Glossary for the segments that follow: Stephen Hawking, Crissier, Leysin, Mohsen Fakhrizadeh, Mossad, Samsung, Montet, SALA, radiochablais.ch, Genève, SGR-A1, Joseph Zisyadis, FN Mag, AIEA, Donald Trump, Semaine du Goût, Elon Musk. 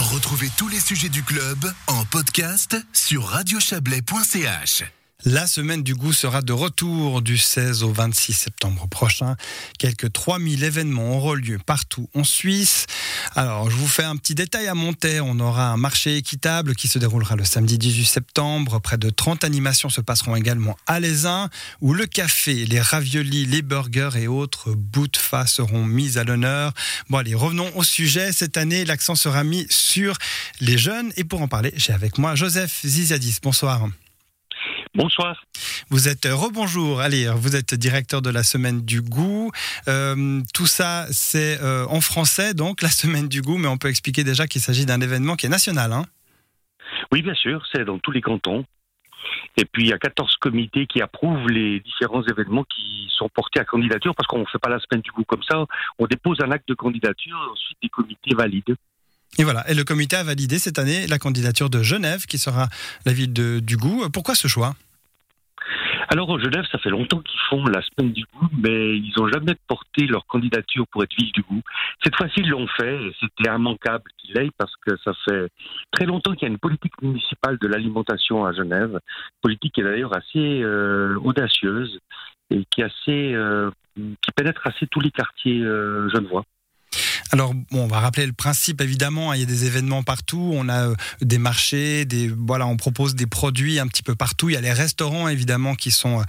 Retrouvez tous les sujets du club en podcast sur radiochablais.ch. La semaine du goût sera de retour du 16 au 26 septembre prochain. Quelques 3000 événements auront lieu partout en Suisse. Alors, je vous fais un petit détail à Montet. On aura un marché équitable qui se déroulera le samedi 18 septembre. Près de 30 animations se passeront également à Leysin, où le café, les raviolis, les burgers et autres bouts de fa seront mis à l'honneur. Bon, allez, revenons au sujet. Cette année, l'accent sera mis sur les jeunes. Et pour en parler, j'ai avec moi Joseph Zisyadis. Bonsoir. Bonsoir. Vous êtes directeur de la Semaine du Goût. Tout ça, c'est en français, donc, la Semaine du Goût, mais on peut expliquer déjà qu'il s'agit d'un événement qui est national, hein ? Oui, bien sûr, c'est dans tous les cantons. Et puis, il y a 14 comités qui approuvent les différents événements qui sont portés à candidature, parce qu'on ne fait pas la Semaine du Goût comme ça. On dépose un acte de candidature, et ensuite des comités valident. Et voilà, et le comité a validé cette année la candidature de Genève, qui sera la ville du goût. Pourquoi ce choix ? Alors, Genève, ça fait longtemps qu'ils font la Semaine du Goût, mais ils n'ont jamais porté leur candidature pour être ville du goût. Cette fois-ci, ils l'ont fait, et c'était immanquable qu'ils l'aient, parce que ça fait très longtemps qu'il y a une politique municipale de l'alimentation à Genève, politique qui est d'ailleurs assez audacieuse, et qui pénètre assez tous les quartiers genevois. Alors, on va rappeler le principe, évidemment, il y a des événements partout, on a des marchés, on propose des produits un petit peu partout, il y a les restaurants, évidemment, qui sont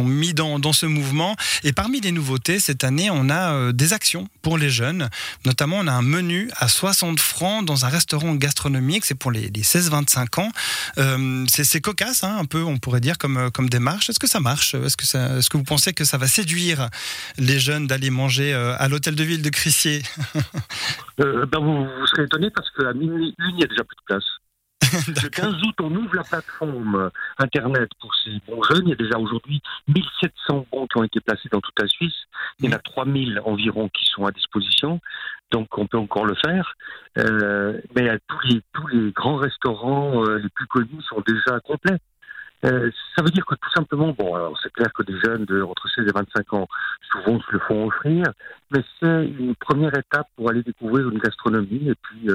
mis dans ce mouvement. Et parmi les nouveautés, cette année, on a des actions pour les jeunes, notamment on a un menu à 60 francs dans un restaurant gastronomique, c'est pour les 16-25 ans. C'est cocasse, hein, un peu, on pourrait dire, comme démarche. Est-ce que ça marche ? Est-ce que vous pensez que ça va séduire les jeunes d'aller manger à l'hôtel de ville de Crissier? Vous serez étonné parce qu'à minuit, il n'y a déjà plus de place. Le 15 août, on ouvre la plateforme Internet pour ces bons jeunes. Il y a déjà aujourd'hui 1700 bons qui ont été placés dans toute la Suisse. Il y en a 3000 environ qui sont à disposition. Donc, on peut encore le faire. Mais tous les grands restaurants les plus connus sont déjà complets. Ça veut dire que tout simplement, c'est clair que des jeunes entre 16 et 25 ans, souvent se le font offrir, mais c'est une première étape pour aller découvrir une gastronomie. Et puis,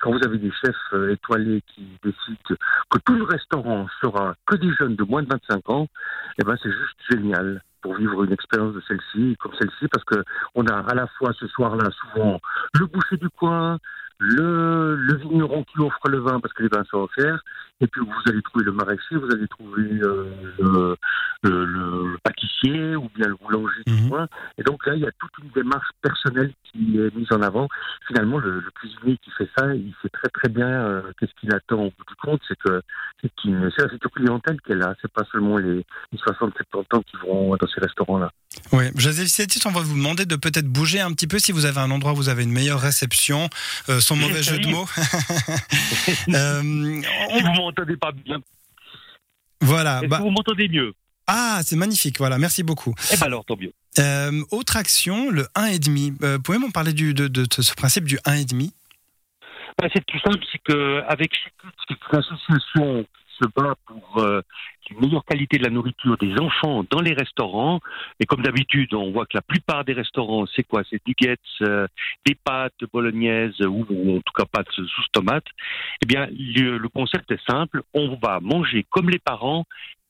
quand vous avez des chefs étoilés qui décident que tout le restaurant sera que des jeunes de moins de 25 ans, c'est juste génial pour vivre une expérience comme celle-ci, parce que on a à la fois ce soir-là souvent le boucher du coin, le vigneron qui offre le vin parce que les vins sont offerts, et puis vous allez trouver le maraîcher, vous allez trouver le pâtissier ou bien le boulanger du coin. Et donc là, il y a toute une démarche personnelle qui est mise en avant. Finalement, le cuisinier qui fait ça, il sait très très bien qu'est-ce qu'il attend au bout du compte. C'est la clientèle qui est là, c'est pas seulement les 60-70 ans qui vont dans ces restaurants-là. Oui, Joseph Zisyadis, on va vous demander de peut-être bouger un petit peu si vous avez un endroit où vous avez une meilleure réception. Son mauvais jeu de mots. Vous m'entendez pas bien. Voilà. Est-ce que vous m'entendez mieux ? Ah, c'est magnifique. Voilà, merci beaucoup. Alors, tant mieux. Autre action, le 1,5. Pouvez-vous m'en parler de ce principe du 1,5 ? C'est tout simple, c'est qu'avec une association se bat pour une meilleure qualité de la nourriture des enfants dans les restaurants. Et comme d'habitude, on voit que la plupart des restaurants, c'est quoi ? C'est nuggets, des pâtes bolognaises ou en tout cas pâtes sous tomate. Eh bien, le concept est simple. On va manger comme les parents,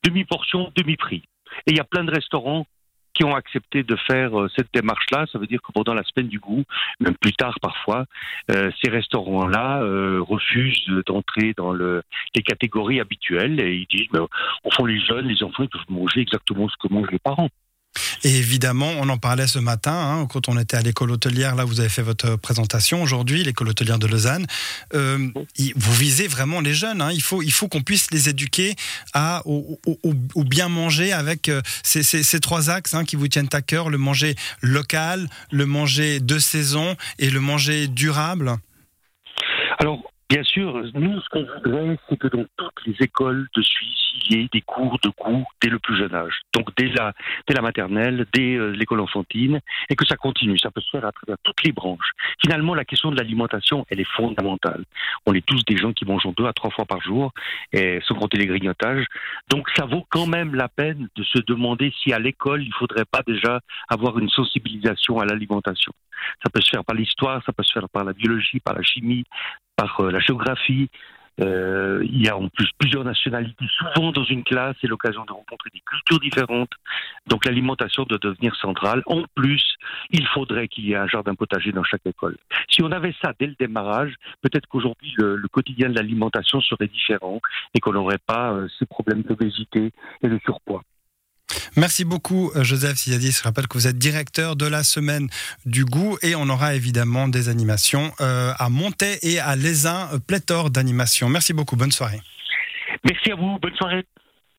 demi-portion, demi-prix. Et il y a plein de restaurants qui ont accepté de faire cette démarche-là. Ça veut dire que pendant la Semaine du Goût, même plus tard parfois, ces restaurants-là refusent d'entrer dans les catégories habituelles et ils disent au fond, les jeunes, les enfants, ils peuvent manger exactement ce que mangent les parents. Et évidemment, on en parlait ce matin, hein, quand on était à l'école hôtelière, là vous avez fait votre présentation aujourd'hui, l'école hôtelière de Lausanne, vous visez vraiment les jeunes, hein, il faut qu'on puisse les éduquer au bien manger avec ces trois axes qui vous tiennent à cœur, le manger local, le manger de saison et le manger durable. Alors, bien sûr, nous ce qu'on voudrait, c'est que dans toutes les écoles de Suisse, il y a des cours de goût dès le plus jeune âge, donc dès la maternelle, dès l'école enfantine, et que ça continue, ça peut se faire à travers toutes les branches. Finalement, la question de l'alimentation, elle est fondamentale. On est tous des gens qui mangent 2 à 3 fois par jour, et sans compter les grignotages, donc ça vaut quand même la peine de se demander si à l'école, il ne faudrait pas déjà avoir une sensibilisation à l'alimentation. Ça peut se faire par l'histoire, ça peut se faire par la biologie, par la chimie, par la géographie. Il y a en plus plusieurs nationalités souvent dans une classe, c'est l'occasion de rencontrer des cultures différentes, donc l'alimentation doit devenir centrale. En plus, il faudrait qu'il y ait un jardin potager dans chaque école. Si on avait ça dès le démarrage, peut-être qu'aujourd'hui le quotidien de l'alimentation serait différent et qu'on n'aurait pas ces problèmes d'obésité et de surpoids. Merci beaucoup Joseph Zisyadis, je rappelle que vous êtes directeur de la Semaine du Goût et on aura évidemment des animations à Montet et à Leysin, pléthore d'animations. Merci beaucoup, bonne soirée. Merci à vous, bonne soirée.